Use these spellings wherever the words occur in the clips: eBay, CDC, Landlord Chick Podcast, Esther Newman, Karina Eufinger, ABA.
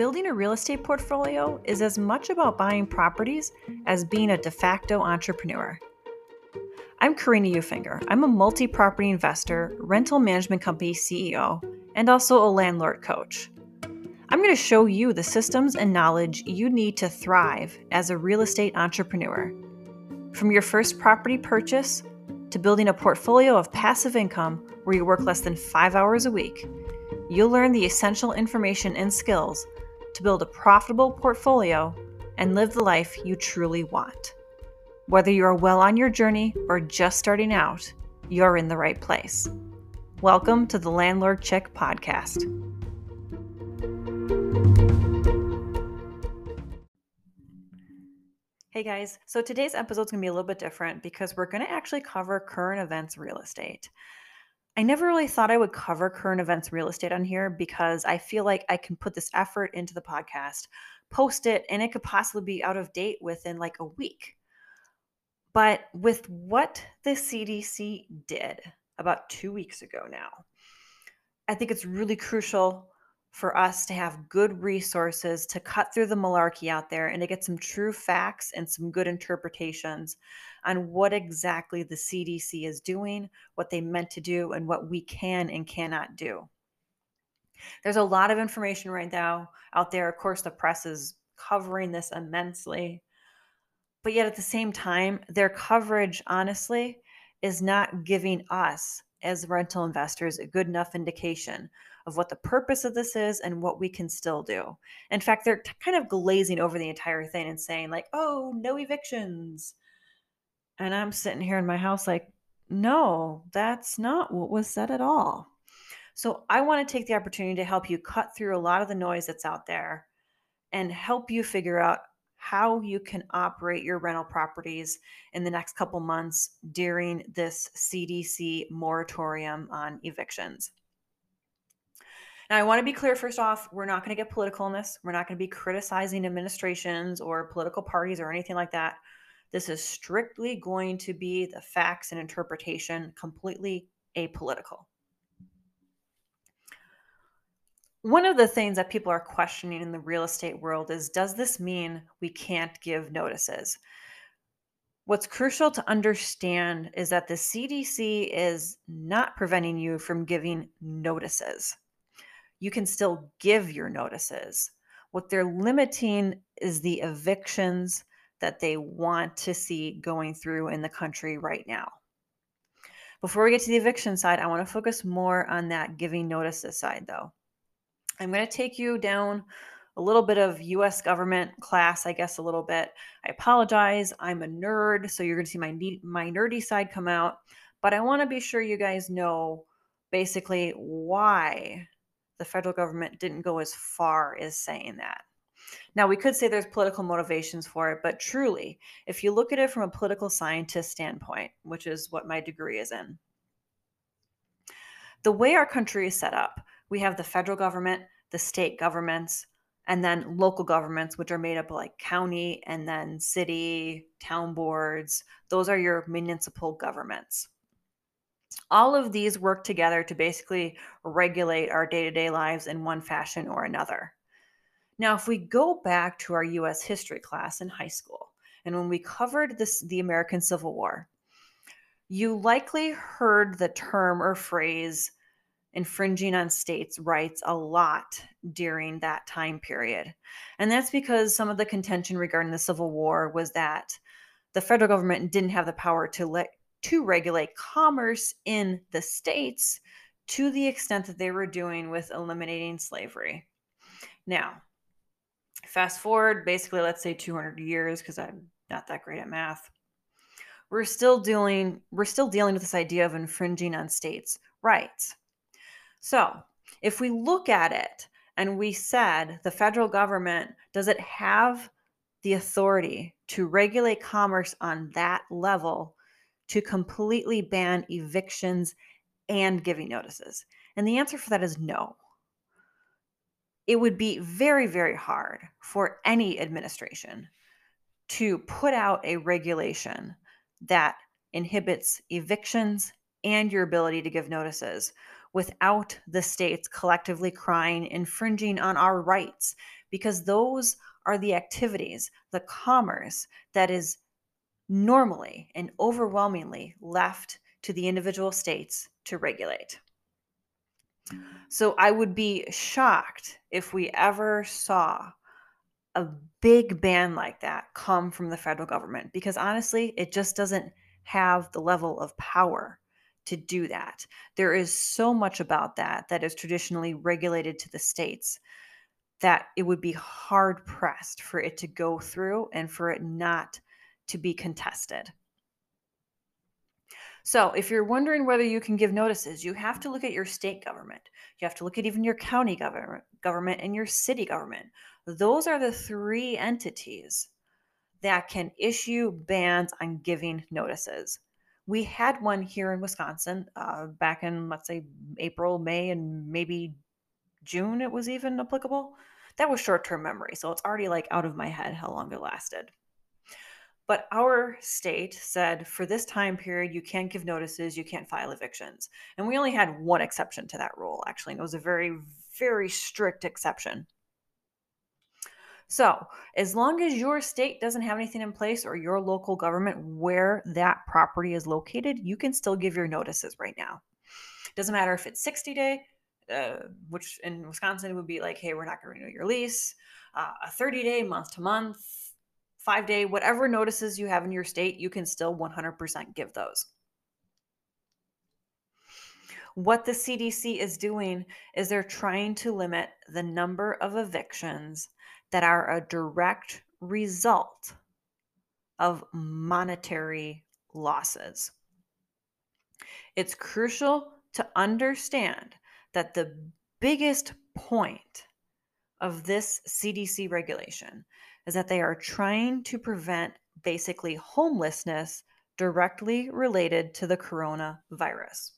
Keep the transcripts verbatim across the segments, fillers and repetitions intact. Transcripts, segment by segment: building a real estate portfolio is as much about buying properties as being a de facto entrepreneur. I'm Karina Eufinger. I'm a multi-property investor, rental management company C E O, and also a landlord coach. I'm going to show you the systems and knowledge you need to thrive as a real estate entrepreneur. From your first property purchase to building a portfolio of passive income where you work less than five hours a week, you'll learn the essential information and skills to build a profitable portfolio and live the life you truly want. Whether you are well on your journey or just starting out, you're in the right place. Welcome to the Landlord Chick Podcast. Hey guys, so today's episode is going to be a little bit different because we're going to actually cover current events real estate. I never really thought I would cover current events real estate on here because I feel like I can put this effort into the podcast, post it, and it could possibly be out of date within like a week. But with what the C D C did about two weeks ago now, I think it's really crucial for us to have good resources to cut through the malarkey out there and to get some true facts and some good interpretations on what exactly the C D C is doing, what they meant to do, and what we can and cannot do. There's a lot of information right now out there. Of course, the press is covering this immensely, but yet at the same time, their coverage, honestly, is not giving us as rental investors a good enough indication of what the purpose of this is and what we can still do. In fact, they're t- kind of glazing over the entire thing and saying like, oh, no evictions. And I'm sitting here in my house like, no, that's not what was said at all. So I want to take the opportunity to help you cut through a lot of the noise that's out there and help you figure out how you can operate your rental properties in the next couple months during this C D C moratorium on evictions. Now, I want to be clear, first off, we're not going to get political in this. We're not going to be criticizing administrations or political parties or anything like that. This is strictly going to be the facts and interpretation, completely apolitical. One of the things that people are questioning in the real estate world is, does this mean we can't give notices? What's crucial to understand is that the C D C is not preventing you from giving notices. You can still give your notices. What they're limiting is the evictions that they want to see going through in the country right now. Before we get to the eviction side, I want to focus more on that giving notices side though. I'm going to take you down a little bit of U S government class, I guess a little bit. I apologize. I'm a nerd, so you're going to see my my nerdy side come out. But I want to be sure you guys know basically why the federal government didn't go as far as saying that. Now, we could say there's political motivations for it, but truly, if you look at it from a political scientist standpoint, which is what my degree is in, the way our country is set up, we have the federal government, the state governments, and then local governments, which are made up of like county and then city, town boards. Those are your municipal governments. All of these work together to basically regulate our day-to-day lives in one fashion or another. Now, if we go back to our U S history class in high school, and when we covered this, the American Civil War, you likely heard the term or phrase infringing on states' rights a lot during that time period. And that's because some of the contention regarding the Civil War was that the federal government didn't have the power to let to regulate commerce in the states to the extent that they were doing with eliminating slavery. Now, fast forward, basically, let's say two hundred years, because I'm not that great at math. We're still dealing, we're still dealing with this idea of infringing on states' rights. So if we look at it and we said the federal government, does it have the authority to regulate commerce on that level to completely ban evictions and giving notices? And the answer for that is no. It would be very, very hard for any administration to put out a regulation that inhibits evictions and your ability to give notices without the states collectively crying, infringing on our rights, because those are the activities, the commerce that is normally and overwhelmingly left to the individual states to regulate. So I would be shocked if we ever saw a big ban like that come from the federal government, because honestly, it just doesn't have the level of power to do that. There is so much about that that is traditionally regulated to the states that it would be hard pressed for it to go through and for it not to be contested. So if you're wondering whether you can give notices, you have to look at your state government. You have to look at even your county government, government and your city government. Those are the three entities that can issue bans on giving notices. We had one here in Wisconsin uh, back in, let's say, April, May, and maybe June it was even applicable. That was short-term memory, so it's already like out of my head how long it lasted. But our state said for this time period, you can't give notices, you can't file evictions. And we only had one exception to that rule, actually. And it was a very, very strict exception. So as long as your state doesn't have anything in place, or your local government where that property is located, you can still give your notices right now. It doesn't matter if it's sixty day, uh, which in Wisconsin would be like, hey, we're not going to renew your lease, uh, a thirty day, month to month, five day, whatever notices you have in your state, you can still one hundred percent give those. What the C D C is doing is they're trying to limit the number of evictions that are a direct result of monetary losses. It's crucial to understand that the biggest point of this C D C regulation is that they are trying to prevent basically homelessness directly related to the coronavirus.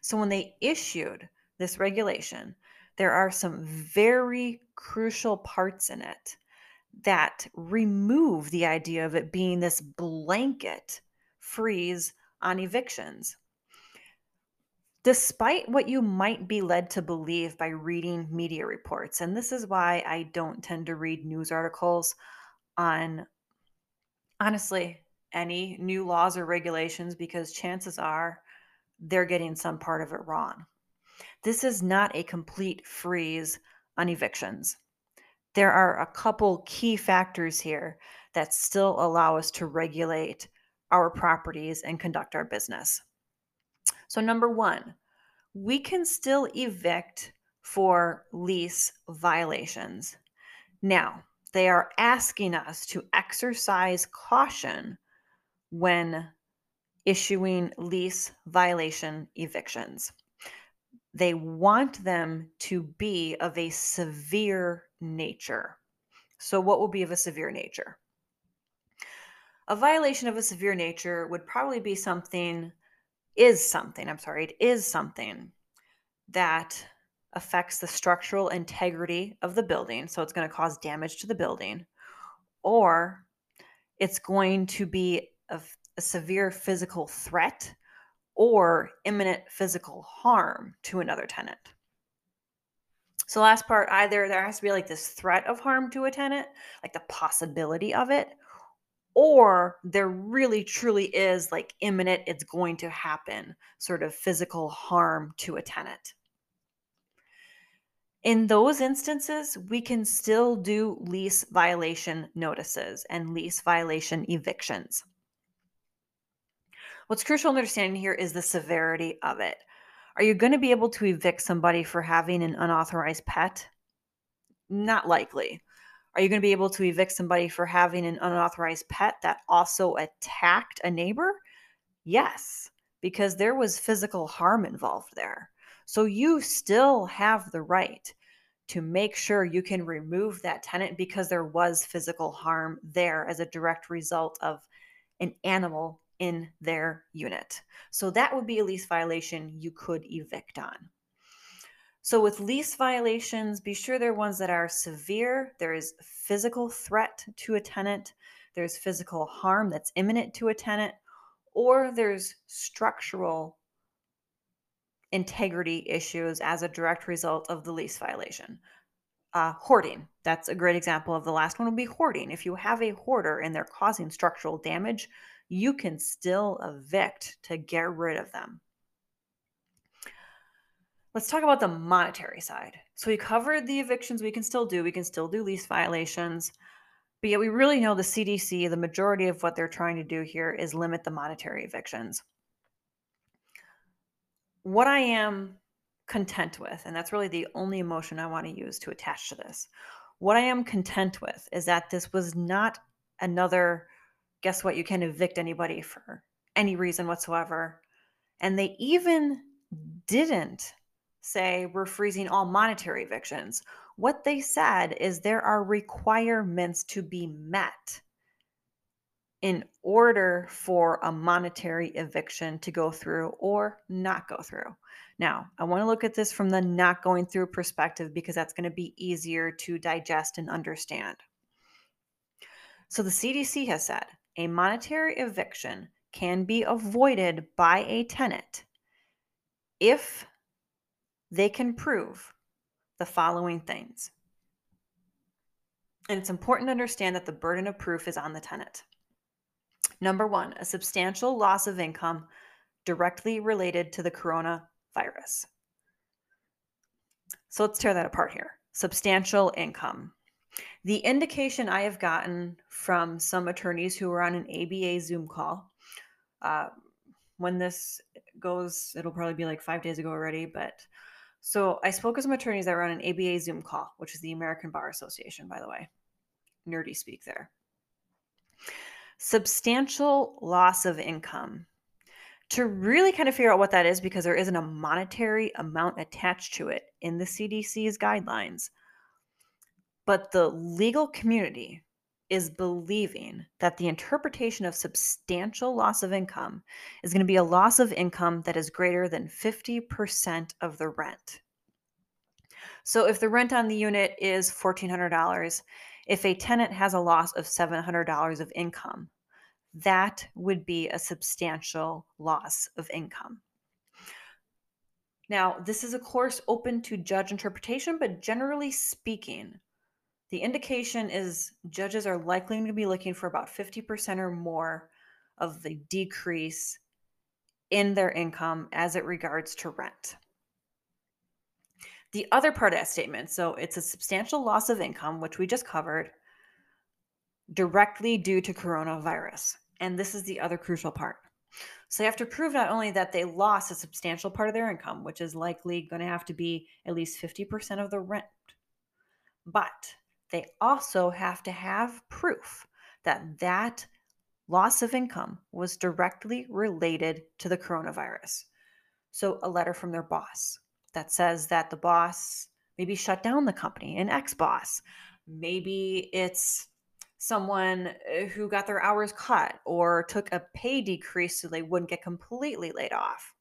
So when they issued this regulation, there are some very crucial parts in it that remove the idea of it being this blanket freeze on evictions. Despite what you might be led to believe by reading media reports, and this is why I don't tend to read news articles on, honestly, any new laws or regulations, because chances are they're getting some part of it wrong. This is not a complete freeze on evictions. There are a couple key factors here that still allow us to regulate our properties and conduct our business. So number one, we can still evict for lease violations. Now, they are asking us to exercise caution when issuing lease violation evictions. They want them to be of a severe nature. So what will be of a severe nature? A violation of a severe nature would probably be something Is something, I'm sorry, it is something that affects the structural integrity of the building. So it's going to cause damage to the building, or it's going to be a, a severe physical threat or imminent physical harm to another tenant. So last part, either there has to be like this threat of harm to a tenant, like the possibility of it, or there really truly is like imminent, it's going to happen sort of physical harm to a tenant. In those instances, we can still do lease violation notices and lease violation evictions. What's crucial in understanding here is the severity of it. Are you going to be able to evict somebody for having an unauthorized pet? Not likely. Are you going to be able to evict somebody for having an unauthorized pet that also attacked a neighbor? Yes, because there was physical harm involved there. So you still have the right to make sure you can remove that tenant because there was physical harm there as a direct result of an animal in their unit. So that would be a lease violation you could evict on. So with lease violations, be sure they're ones that are severe. There is physical threat to a tenant. There's physical harm that's imminent to a tenant, or there's structural integrity issues as a direct result of the lease violation. Uh, hoarding. That's a great example of the last one would be hoarding. If you have a hoarder and they're causing structural damage, you can still evict to get rid of them. Let's talk about the monetary side. So we covered the evictions we can still do. We can still do lease violations. But yet we really know the C D C, the majority of what they're trying to do here is limit the monetary evictions. What I am content with, and that's really the only emotion I want to use to attach to this. What I am content with is that this was not another, guess what, you can evict anybody for any reason whatsoever. And they even didn't say we're freezing all monetary evictions. What they said is there are requirements to be met in order for a monetary eviction to go through or not go through. Now, I want to look at this from the not going through perspective because that's going to be easier to digest and understand. So the C D C has said a monetary eviction can be avoided by a tenant if they can prove the following things. And it's important to understand that the burden of proof is on the tenant. Number one, a substantial loss of income directly related to the coronavirus. So let's tear that apart here. Substantial income. The indication I have gotten from some attorneys who were on an A B A Zoom call, uh, when this goes, it'll probably be like five days ago already, but so I spoke with some attorneys that were on an A B A Zoom call, which is the American Bar Association, by the way. Nerdy speak there. Substantial loss of income. To really kind of figure out what that is, because there isn't a monetary amount attached to it in the C D C's guidelines, but the legal community is believing that the interpretation of substantial loss of income is going to be a loss of income that is greater than fifty percent of the rent. So if the rent on the unit is fourteen hundred dollars, if a tenant has a loss of seven hundred dollars of income, that would be a substantial loss of income. Now, this is, of course, open to judge interpretation, but generally speaking, the indication is judges are likely to be looking for about fifty percent or more of the decrease in their income as it regards to rent. The other part of that statement, so it's a substantial loss of income, which we just covered, directly due to coronavirus. And this is the other crucial part. So they have to prove not only that they lost a substantial part of their income, which is likely going to have to be at least fifty percent of the rent, but they also have to have proof that that loss of income was directly related to the coronavirus. So a letter from their boss that says that the boss maybe shut down the company, an ex-boss. Maybe it's someone who got their hours cut or took a pay decrease so they wouldn't get completely laid off.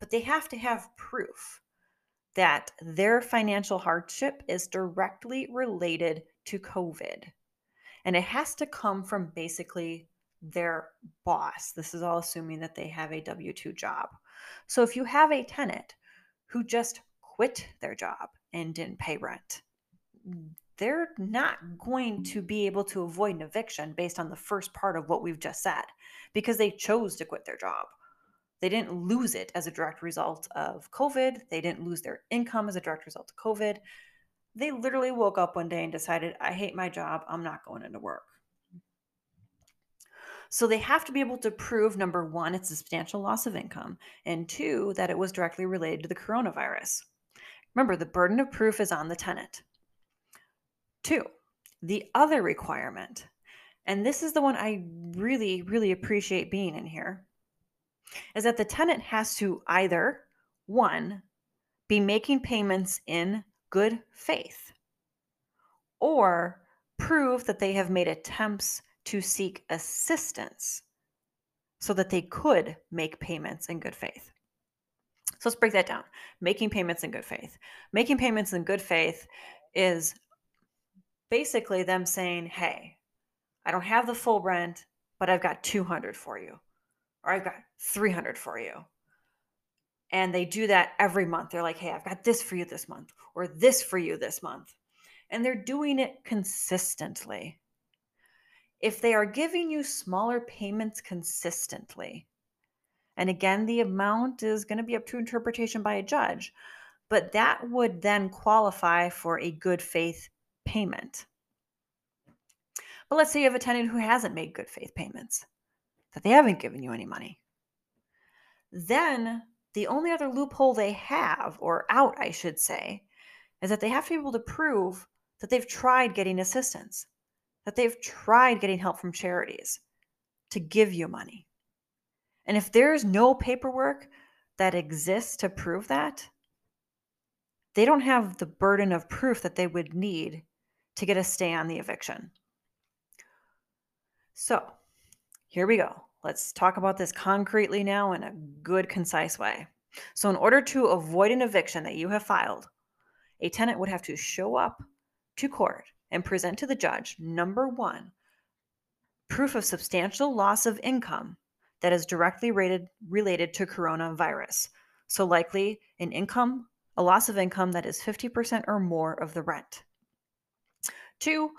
But they have to have proof that their financial hardship is directly related to COVID. And it has to come from basically their boss. This is all assuming that they have a W two job. So if you have a tenant who just quit their job and didn't pay rent, they're not going to be able to avoid an eviction based on the first part of what we've just said, because they chose to quit their job. They didn't lose it as a direct result of COVID. They didn't lose their income as a direct result of COVID. They literally woke up one day and decided, I hate my job. I'm not going into work. So they have to be able to prove, number one, it's a substantial loss of income, and two, that it was directly related to the coronavirus. Remember, the burden of proof is on the tenant. Two, the other requirement, and this is the one I really, really appreciate being in here, is that the tenant has to either, one, be making payments in good faith, or prove that they have made attempts to seek assistance so that they could make payments in good faith. So let's break that down. Making payments in good faith. Making payments in good faith is basically them saying, hey, I don't have the full rent, but I've got two hundred for you, or I've got three hundred for you. And they do that every month. They're like, hey, I've got this for you this month, or this for you this month. and they're doing it consistently. If they are giving you smaller payments consistently, and again, the amount is going to be up to interpretation by a judge, but that would then qualify for a good faith payment. But let's say you have a tenant who hasn't made good faith payments, that they haven't given you any money. Then the only other loophole they have, or out, I should say, is that they have to be able to prove that they've tried getting assistance, that they've tried getting help from charities to give you money. And if there's no paperwork that exists to prove that, they don't have the burden of proof that they would need to get a stay on the eviction. So here we go. Let's talk about this concretely now in a good, concise way. So in order to avoid an eviction that you have filed, a tenant would have to show up to court and present to the judge, number one, proof of substantial loss of income that is directly rated, related to coronavirus. So likely an income, a loss of income that is fifty percent or more of the rent. Two,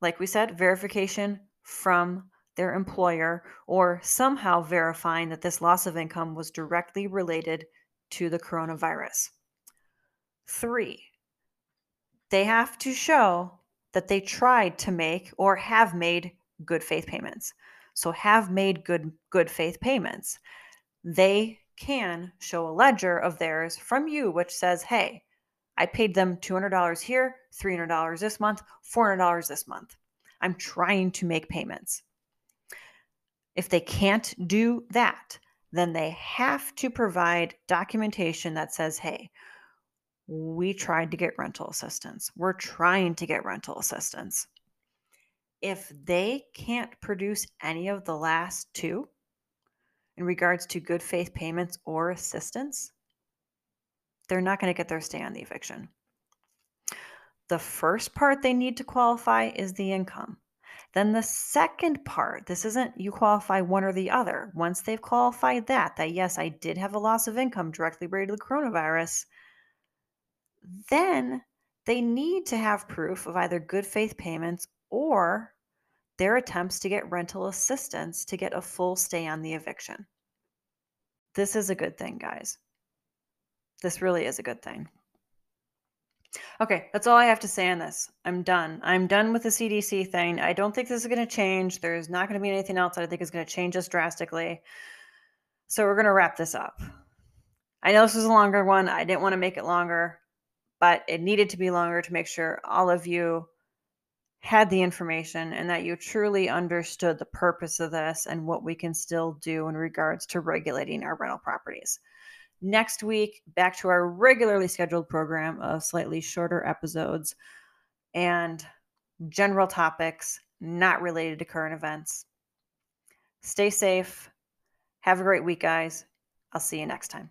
like we said, verification from their employer, or somehow verifying that this loss of income was directly related to the coronavirus. Three, they have to show that they tried to make or have made good faith payments. So have made good, good faith payments. They can show a ledger of theirs from you, which says, hey, I paid them two hundred dollars here, three hundred dollars this month, four hundred dollars this month. I'm trying to make payments. If they can't do that, then they have to provide documentation that says, hey, we tried to get rental assistance. We're trying to get rental assistance. If they can't produce any of the last two in regards to good faith payments or assistance, they're not going to get their stay on the eviction. The first part they need to qualify is the income. Then the second part, this isn't you qualify one or the other. Once they've qualified that, that yes, I did have a loss of income directly related to the coronavirus, then they need to have proof of either good faith payments or their attempts to get rental assistance to get a full stay on the eviction. This is a good thing, guys. This really is a good thing. Okay, that's all I have to say on this. I'm done. I'm done with the C D C thing. I don't think this is going to change. There's not going to be anything else that I think is going to change us drastically. So we're going to wrap this up. I know this was a longer one. I didn't want to make it longer, but it needed to be longer to make sure all of you had the information and that you truly understood the purpose of this and what we can still do in regards to regulating our rental properties. Next week, back to our regularly scheduled program of slightly shorter episodes and general topics not related to current events. Stay safe. Have a great week, guys. I'll see you next time.